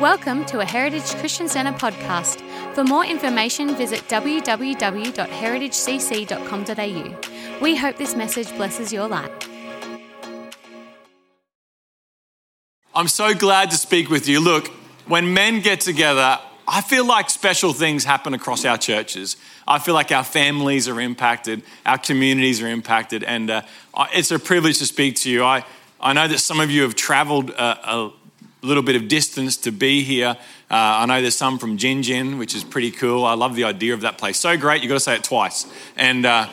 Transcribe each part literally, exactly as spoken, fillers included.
Welcome to a Heritage Christian Centre podcast. For more information, visit w w w dot heritage c c dot com dot a u. We hope this message blesses your life. I'm so glad to speak with you. Look, when men get together, I feel like special things happen across our churches. I feel like our families are impacted, our communities are impacted, and uh, it's a privilege to speak to you. I, I know that some of you have travelled a, a little bit of distance to be here. Uh, I know there's some from Gin Gin, which is pretty cool. I love the idea of that place. So great, you've got to say it twice. And uh,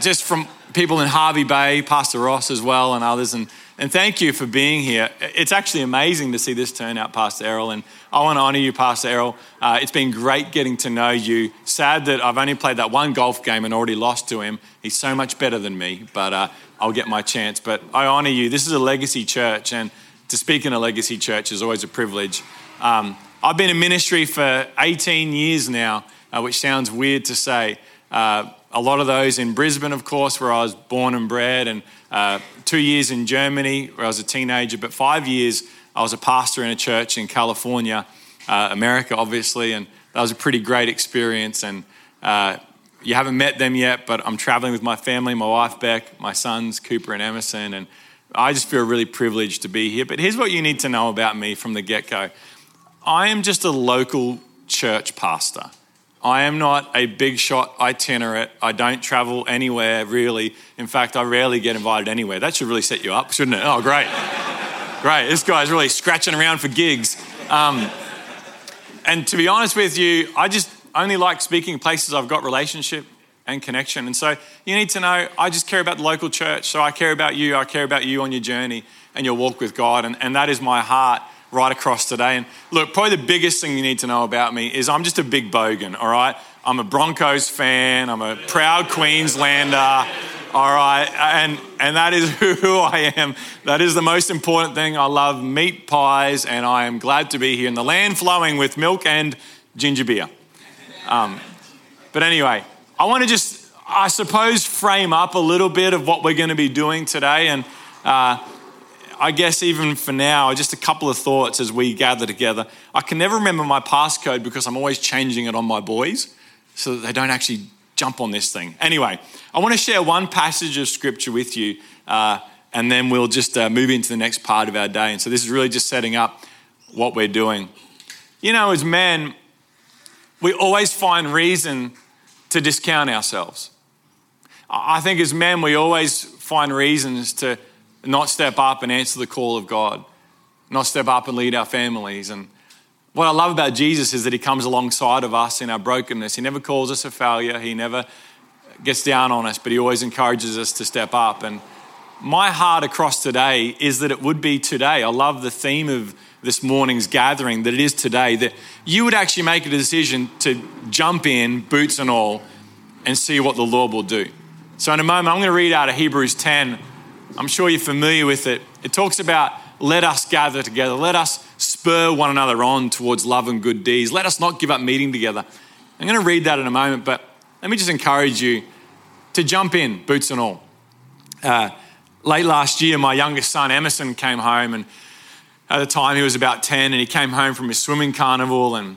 just from people in Harvey Bay, Pastor Ross as well and others. And, and thank you for being here. It's actually amazing to see this turnout, Pastor Errol. And I want to honour you, Pastor Errol. Uh, it's been great getting to know you. Sad that I've only played that one golf game and already lost to him. He's so much better than me, but uh, I'll get my chance. But I honour you. This is a legacy church, and to speak in a legacy church is always a privilege. Um, I've been in ministry for eighteen years now, uh, which sounds weird to say. Uh, a lot of those in Brisbane, of course, where I was born and bred, and uh, two years in Germany, where I was a teenager, but five years I was a pastor in a church in California, uh, America, obviously, and that was a pretty great experience. And uh, you haven't met them yet, but I'm traveling with my family, my wife, Beck, my sons, Cooper and Emerson, and I just feel really privileged to be here. But here's what you need to know about me from the get-go. I am just a local church pastor. I am not a big shot itinerant. I don't travel anywhere, really. In fact, I rarely get invited anywhere. That should really set you up, shouldn't it? Oh, great. Great. This guy's really scratching around for gigs. Um, and to be honest with you, I just only like speaking places I've got relationship and connection. And so you need to know, I just care about the local church. So I care about you. I care about you on your journey and your walk with God. And, and that is my heart right across today. And look, probably the biggest thing you need to know about me is I'm just a big bogan, all right? I'm a Broncos fan. I'm a proud Queenslander, all right? And and that is who I am. That is the most important thing. I love meat pies, and I am glad to be here in the land flowing with milk and ginger beer. Um, but anyway, I want to just, I suppose, frame up a little bit of what we're going to be doing today. And uh I guess even for now, just a couple of thoughts as we gather together. I can never remember my passcode because I'm always changing it on my boys so that they don't actually jump on this thing. Anyway, I want to share one passage of scripture with you uh, and then we'll just uh, move into the next part of our day. And so this is really just setting up what we're doing. You know, as men, we always find reason to discount ourselves. I think as men, we always find reasons to not step up and answer the call of God, not step up and lead our families. And what I love about Jesus is that he comes alongside of us in our brokenness. He never calls us a failure. He never gets down on us, but he always encourages us to step up. And my heart across today is that it would be today. I love the theme of this morning's gathering, that it is today, that you would actually make a decision to jump in, boots and all, and see what the Lord will do. So in a moment, I'm going to read out of Hebrews ten. I'm sure you're familiar with it. It talks about, let us gather together. Let us spur one another on towards love and good deeds. Let us not give up meeting together. I'm going to read that in a moment, but let me just encourage you to jump in, boots and all. Uh, late last year, my youngest son, Emerson, came home, and at the time he was about ten, and he came home from his swimming carnival, and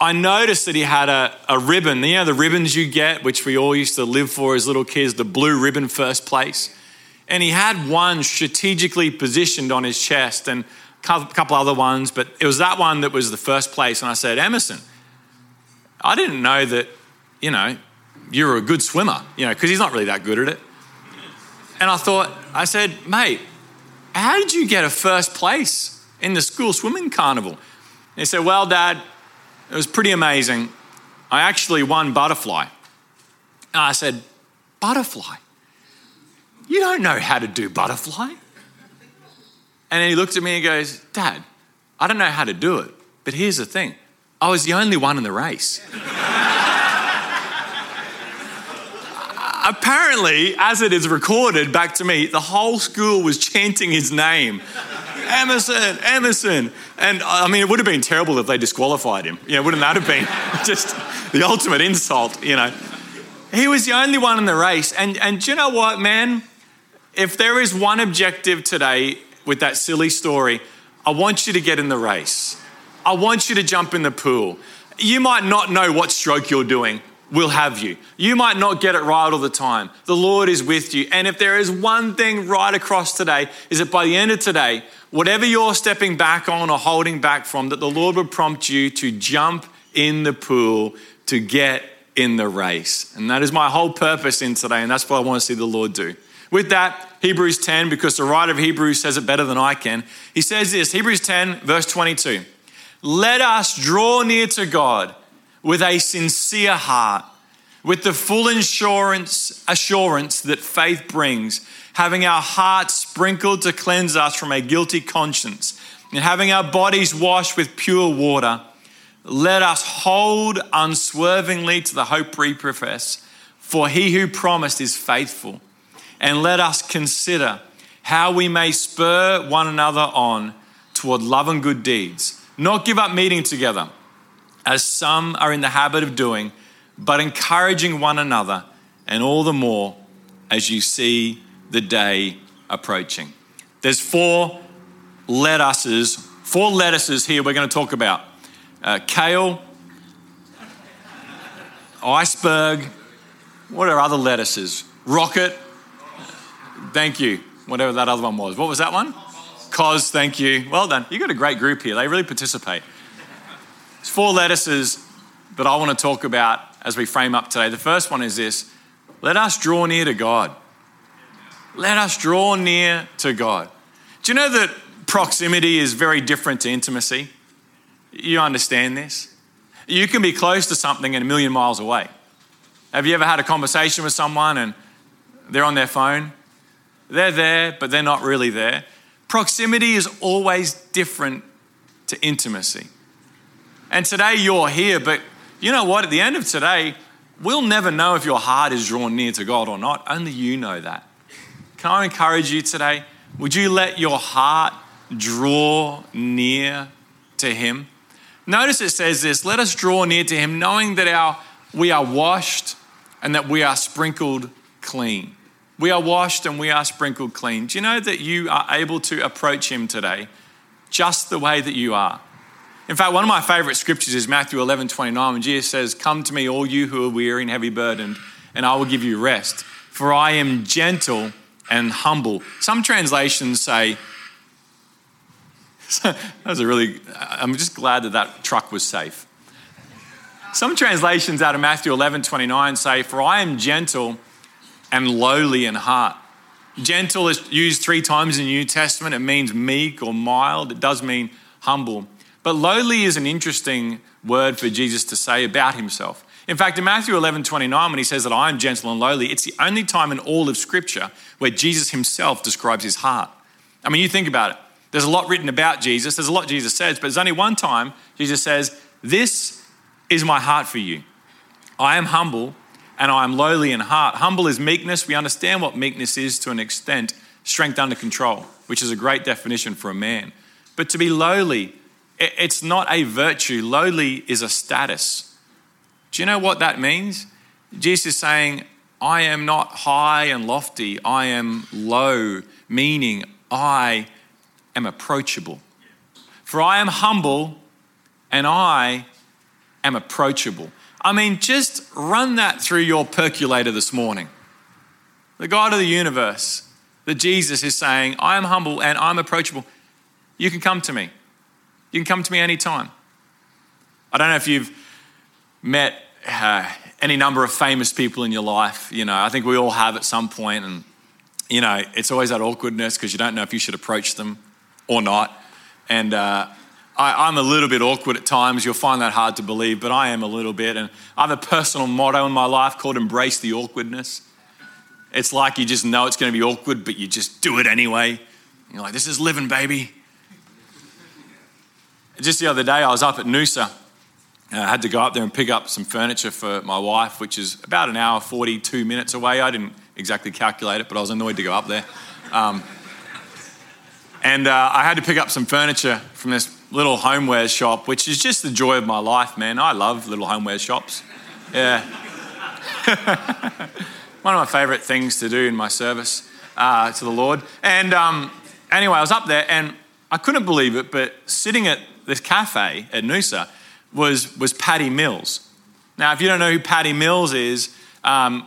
I noticed that he had a, a ribbon. You know, the ribbons you get, which we all used to live for as little kids, the blue ribbon, first place. And he had one strategically positioned on his chest and a couple other ones, but it was that one that was the first place. And I said, Emerson, I didn't know that, you know, you were a good swimmer, you know, because he's not really that good at it. And I thought, I said, mate, how did you get a first place in the school swimming carnival? And he said, well, Dad, it was pretty amazing. I actually won butterfly. And I said, butterfly? You don't know how to do butterfly. And then he looked at me and goes, Dad, I don't know how to do it, but here's the thing. I was the only one in the race. Apparently, as it is recorded back to me, the whole school was chanting his name. Emerson, Emerson. And I mean, it would have been terrible if they disqualified him. You know, wouldn't that have been just the ultimate insult, you know? He was the only one in the race. And, and do you know what, man? If there is one objective today with that silly story, I want you to get in the race. I want you to jump in the pool. You might not know what stroke you're doing. We'll have you. You might not get it right all the time. The Lord is with you. And if there is one thing right across today, is that by the end of today, whatever you're stepping back on or holding back from, that the Lord would prompt you to jump in the pool to get in the race. And that is my whole purpose in today, and that's what I want to see the Lord do. With that, Hebrews ten, because the writer of Hebrews says it better than I can. He says this, Hebrews ten, verse twenty-two. Let us draw near to God with a sincere heart, with the full assurance, assurance that faith brings, having our hearts sprinkled to cleanse us from a guilty conscience, and having our bodies washed with pure water. Let us hold unswervingly to the hope we profess, for he who promised is faithful. And let us consider how we may spur one another on toward love and good deeds, not give up meeting together, as some are in the habit of doing, but encouraging one another, and all the more as you see the day approaching. There's four lettuces, four lettuces here we're going to talk about. Uh, kale, iceberg, what are other lettuces? Rocket, thank you, whatever that other one was. What was that one? Cos, thank you. Well done. You've got a great group here. They really participate. There's four lettuces that I want to talk about as we frame up today. The first one is this: let us draw near to God. Let us draw near to God. Do you know that proximity is very different to intimacy? You understand this? You can be close to something and a million miles away. Have you ever had a conversation with someone and they're on their phone? They're there, but they're not really there. Proximity is always different to intimacy. And today you're here, but you know what? At the end of today, we'll never know if your heart is drawn near to God or not. Only you know that. Can I encourage you today? Would you let your heart draw near to him? Notice it says this: let us draw near to him, knowing that our we are washed and that we are sprinkled clean. We are washed and we are sprinkled clean. Do you know that you are able to approach him today just the way that you are? In fact, one of my favorite scriptures is Matthew eleven twenty-nine, when Jesus says, "Come to me, all you who are weary and heavy burdened, and I will give you rest. For I am gentle and humble." Some translations say, that was a really, I'm just glad that that truck was safe. Some translations out of Matthew eleven twenty-nine say, "For I am gentle and lowly in heart." Gentle is used three times in the New Testament. It means meek or mild. It does mean humble. But lowly is an interesting word for Jesus to say about himself. In fact, in Matthew eleven twenty-nine, when he says that I am gentle and lowly, it's the only time in all of Scripture where Jesus himself describes his heart. I mean, you think about it. There's a lot written about Jesus. There's a lot Jesus says, but there's only one time Jesus says, "This is my heart for you. I am humble and I am lowly in heart." Humble is meekness. We understand what meekness is to an extent, strength under control, which is a great definition for a man. But to be lowly, it's not a virtue. Lowly is a status. Do you know what that means? Jesus is saying, I am not high and lofty. I am low, meaning I am approachable. For I am humble and I am approachable. I mean, just run that through your percolator this morning. The God of the universe, that Jesus is saying, I am humble and I'm approachable. You can come to me. You can come to me anytime. I don't know if you've met uh, any number of famous people in your life. You know, I think we all have at some point, and you know, it's always that awkwardness because you don't know if you should approach them or not. And uh, I, I'm a little bit awkward at times. You'll find that hard to believe, but I am a little bit. And I have a personal motto in my life called embrace the awkwardness. It's like you just know it's going to be awkward, but you just do it anyway. You're like, this is living, baby. Just the other day, I was up at Noosa. I had to go up there and pick up some furniture for my wife, which is about an hour, forty-two minutes away. I didn't exactly calculate it, but I was annoyed to go up there. Um, and uh, I had to pick up some furniture from this little homeware shop, which is just the joy of my life, man. I love little homeware shops. Yeah. One of my favorite things to do in my service uh, to the Lord. And um, anyway, I was up there and I couldn't believe it, but sitting at this cafe at Noosa was was Patty Mills. Now, if you don't know who Patty Mills is, um,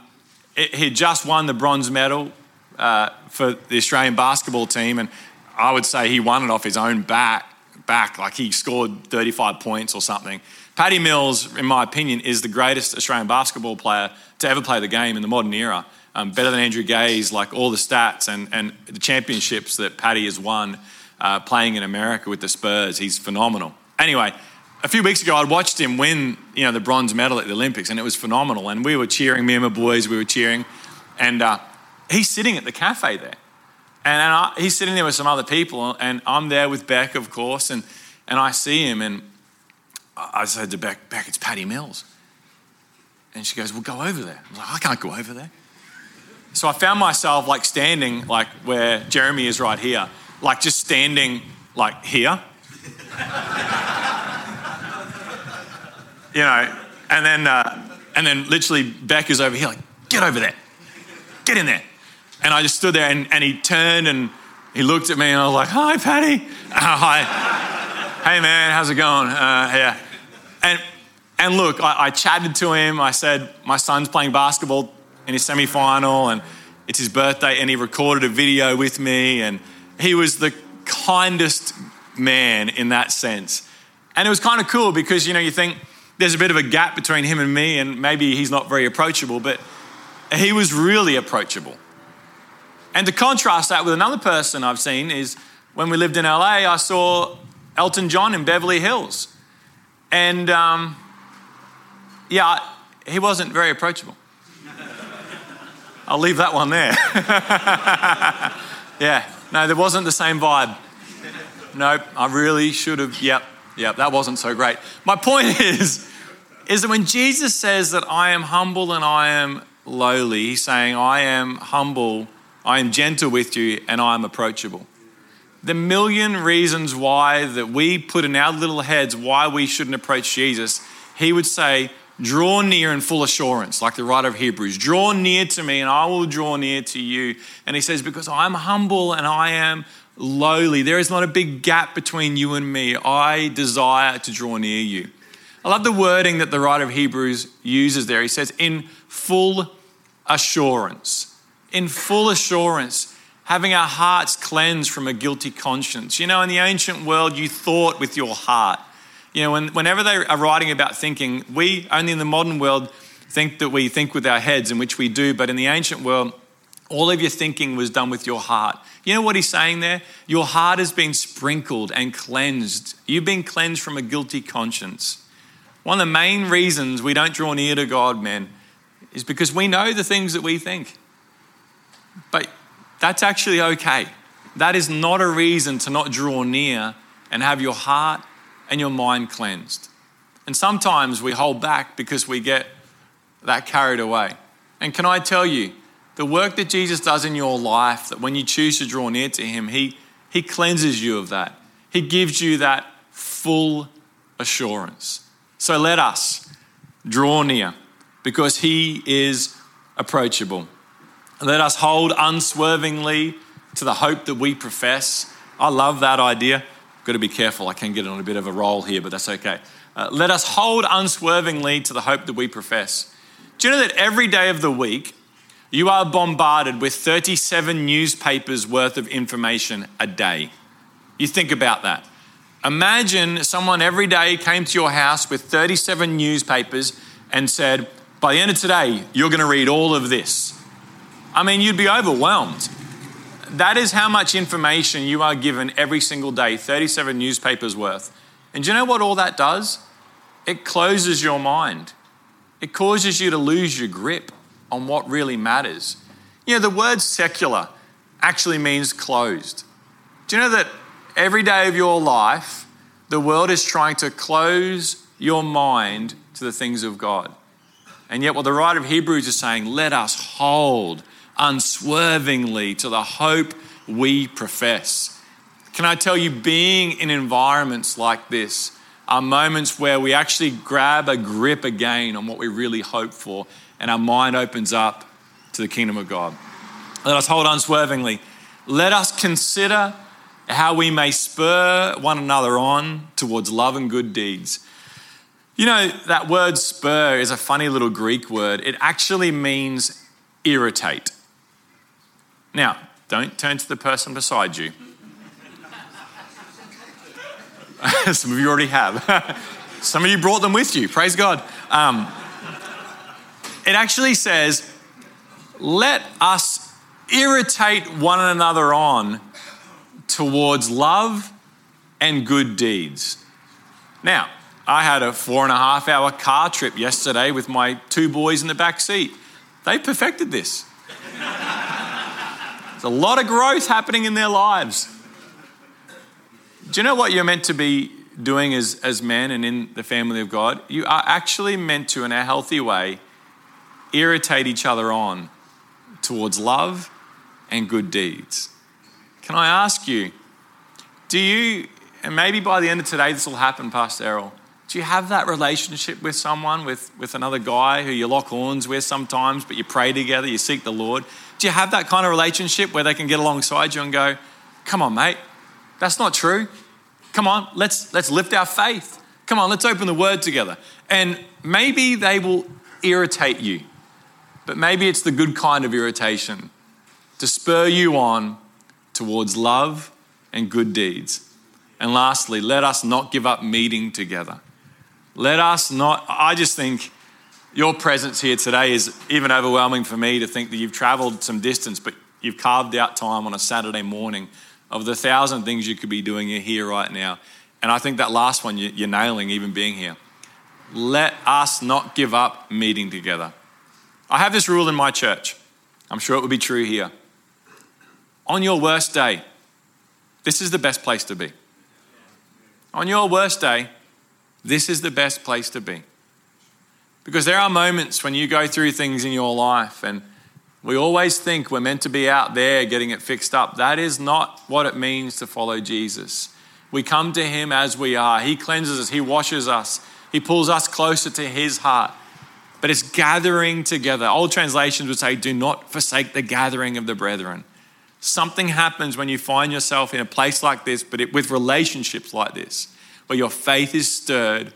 it, he just won the bronze medal uh, for the Australian basketball team, and I would say he won it off his own back, back like he scored thirty-five points or something. Patty Mills, in my opinion, is the greatest Australian basketball player to ever play the game in the modern era. Um, better than Andrew Gaze, like all the stats and, and the championships that Patty has won uh, playing in America with the Spurs. He's phenomenal. Anyway, a few weeks ago, I watched him win, you know, the bronze medal at the Olympics, and it was phenomenal. And we were cheering, me and my boys, we were cheering. And uh, he's sitting at the cafe there. And, and I, he's sitting there with some other people, and I'm there with Beck, of course, and, and I see him, and I said to Beck, Beck, it's Patty Mills. And she goes, well, go over there. I was like, I can't go over there. So I found myself like standing like where Jeremy is right here, like just standing like here. You know, and then uh, and then literally Beck is over here like, get over there, get in there. And I just stood there and, and he turned and he looked at me and I was like, hi, Patty. Uh, hi. Hey, man, how's it going? Uh, yeah. And and look, I, I chatted to him. I said, my son's playing basketball in his semi-final and it's his birthday, and he recorded a video with me, and he was the kindest man in that sense. And it was kind of cool because, you know, you think there's a bit of a gap between him and me and maybe he's not very approachable, but he was really approachable. And to contrast that with another person I've seen is when we lived in L A, I saw Elton John in Beverly Hills. And um, yeah, he wasn't very approachable. I'll leave that one there. Yeah, no, there wasn't the same vibe. Nope, I really should have, yep, yep, that wasn't so great. My point is, is that when Jesus says that I am humble and I am lowly, he's saying I am humble, I am gentle with you, and I am approachable. The million reasons why that we put in our little heads why we shouldn't approach Jesus, he would say, draw near in full assurance, like the writer of Hebrews. Draw near to me and I will draw near to you. And he says, because I'm humble and I am lowly. There is not a big gap between you and me. I desire to draw near you. I love the wording that the writer of Hebrews uses there. He says, in full assurance. In full assurance, having our hearts cleansed from a guilty conscience. You know, in the ancient world, you thought with your heart. You know, when, whenever they are writing about thinking, we only in the modern world think that we think with our heads, in which we do, but in the ancient world, all of your thinking was done with your heart. You know what he's saying there? Your heart has been sprinkled and cleansed. You've been cleansed from a guilty conscience. One of the main reasons we don't draw near to God, men, is because we know the things that we think. But that's actually okay. That is not a reason to not draw near and have your heart and your mind cleansed. And sometimes we hold back because we get that carried away. And can I tell you, the work that Jesus does in your life, that when you choose to draw near to him, he, he cleanses you of that. He gives you that full assurance. So let us draw near because he is approachable. Let us hold unswervingly to the hope that we profess. I love that idea. Got to be careful, I can get on a bit of a roll here, but that's okay. Uh, let us hold unswervingly to the hope that we profess. Do you know that every day of the week, you are bombarded with thirty-seven newspapers worth of information a day? You think about that. Imagine someone every day came to your house with thirty-seven newspapers and said, by the end of today, you're going to read all of this. I mean, you'd be overwhelmed. That is how much information you are given every single day, thirty-seven newspapers worth. And do you know what all that does? It closes your mind. It causes you to lose your grip on what really matters. You know, the word secular actually means closed. Do you know that every day of your life, the world is trying to close your mind to the things of God? And yet what the writer of Hebrews is saying, let us hold unswervingly to the hope we profess. Can I tell you, being in environments like this are moments where we actually grab a grip again on what we really hope for, and our mind opens up to the kingdom of God. Let us hold unswervingly. Let us consider how we may spur one another on towards love and good deeds. You know, that word spur is a funny little Greek word. It actually means irritate. Now, don't turn to the person beside you. Some of you already have. Some of you brought them with you. Praise God. Um, it actually says, let us irritate one another on towards love and good deeds. Now, I had a four and a half hour car trip yesterday with my two boys in the back seat. They perfected this. There's a lot of growth happening in their lives. Do you know what you're meant to be doing as, as men and in the family of God? You are actually meant to, in a healthy way, irritate each other on towards love and good deeds. Can I ask you, do you, and maybe by the end of today this will happen, Pastor Errol, do you have that relationship with someone, with, with another guy who you lock horns with sometimes, but you pray together, you seek the Lord? Do you have that kind of relationship where they can get alongside you and go, come on, mate, that's not true. Come on, let's let's lift our faith. Come on, let's open the word together. And maybe they will irritate you, but maybe it's the good kind of irritation to spur you on towards love and good deeds. And lastly, let us not give up meeting together. Let us not, I just think your presence here today is even overwhelming for me to think that you've traveled some distance, but you've carved out time on a Saturday morning. Of the thousand things you could be doing, you're here right now. And I think that last one, you're nailing even being here. Let us not give up meeting together. I have this rule in my church. I'm sure it would be true here. On your worst day, this is the best place to be. On your worst day, this is the best place to be. Because there are moments when you go through things in your life and we always think we're meant to be out there getting it fixed up. That is not what it means to follow Jesus. We come to him as we are. He cleanses us. He washes us. He pulls us closer to his heart. But it's gathering together. Old translations would say, do not forsake the gathering of the brethren. Something happens when you find yourself in a place like this, but it, with relationships like this, where your faith is stirred,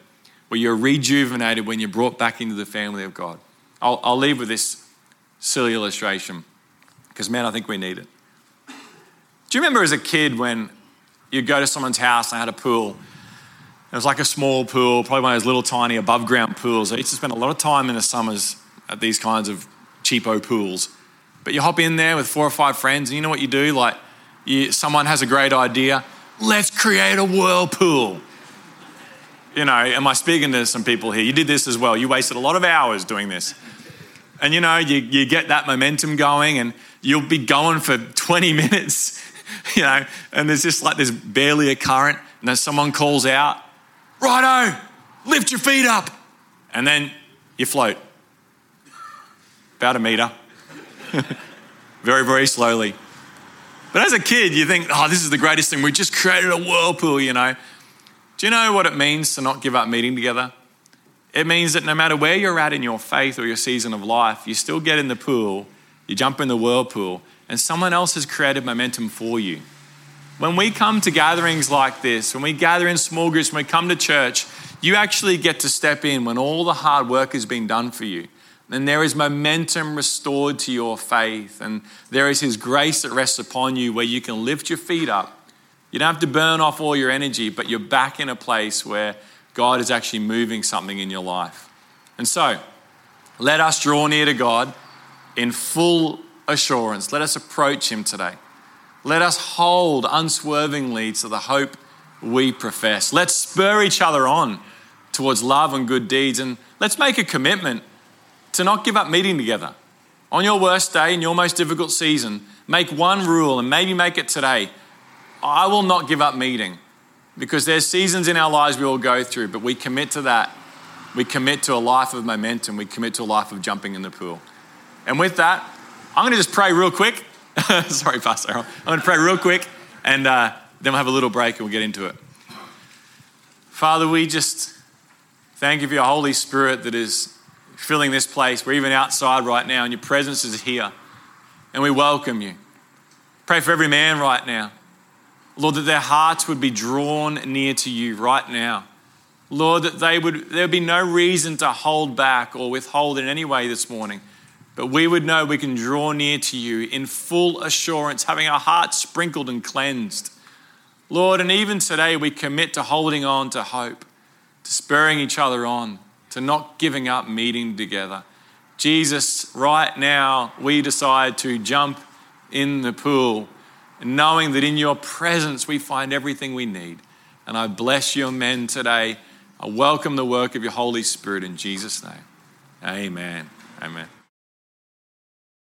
where you're rejuvenated when you're brought back into the family of God. I'll, I'll leave with this silly illustration, because man, I think we need it. Do you remember as a kid when you'd go to someone's house and they had a pool? It was like a small pool, probably one of those little tiny above ground pools. I used to spend a lot of time in the summers at these kinds of cheapo pools. But you hop in there with four or five friends and you know what you do? Like you, someone has a great idea, let's create a whirlpool. You know, am I speaking to some people here? You did this as well. You wasted a lot of hours doing this. And you know, you, you get that momentum going and you'll be going for twenty minutes, you know, and there's just like there's barely a current and then someone calls out, righto, lift your feet up. And then you float about a metre, very, very slowly. But as a kid, you think, oh, this is the greatest thing. We just created a whirlpool, you know. Do you know what it means to not give up meeting together? It means that no matter where you're at in your faith or your season of life, you still get in the pool, you jump in the whirlpool, and someone else has created momentum for you. When we come to gatherings like this, when we gather in small groups, when we come to church, you actually get to step in when all the hard work has been done for you. And there is momentum restored to your faith, and there is his grace that rests upon you where you can lift your feet up. You don't have to burn off all your energy, but you're back in a place where God is actually moving something in your life. And so, let us draw near to God in full assurance. Let us approach him today. Let us hold unswervingly to the hope we profess. Let's spur each other on towards love and good deeds. And let's make a commitment to not give up meeting together. On your worst day, in your most difficult season, make one rule and maybe make it today. I will not give up meeting. Because there's seasons in our lives we all go through, but we commit to that. We commit to a life of momentum. We commit to a life of jumping in the pool. And with that, I'm going to just pray real quick. Sorry, Pastor Errol. I'm going to pray real quick, and uh, then we'll have a little break and we'll get into it. Father, we just thank you for your Holy Spirit that is filling this place. We're even outside right now, and your presence is here, and we welcome you. Pray for every man right now. Lord, that their hearts would be drawn near to you right now. Lord, that they would there would be no reason to hold back or withhold in any way this morning, but we would know we can draw near to you in full assurance, having our hearts sprinkled and cleansed. Lord, and even today we commit to holding on to hope, to spurring each other on, to not giving up meeting together. Jesus, right now we decide to jump in the pool, knowing that in your presence we find everything we need. And I bless your men today. I welcome the work of your Holy Spirit in Jesus' name. Amen. Amen.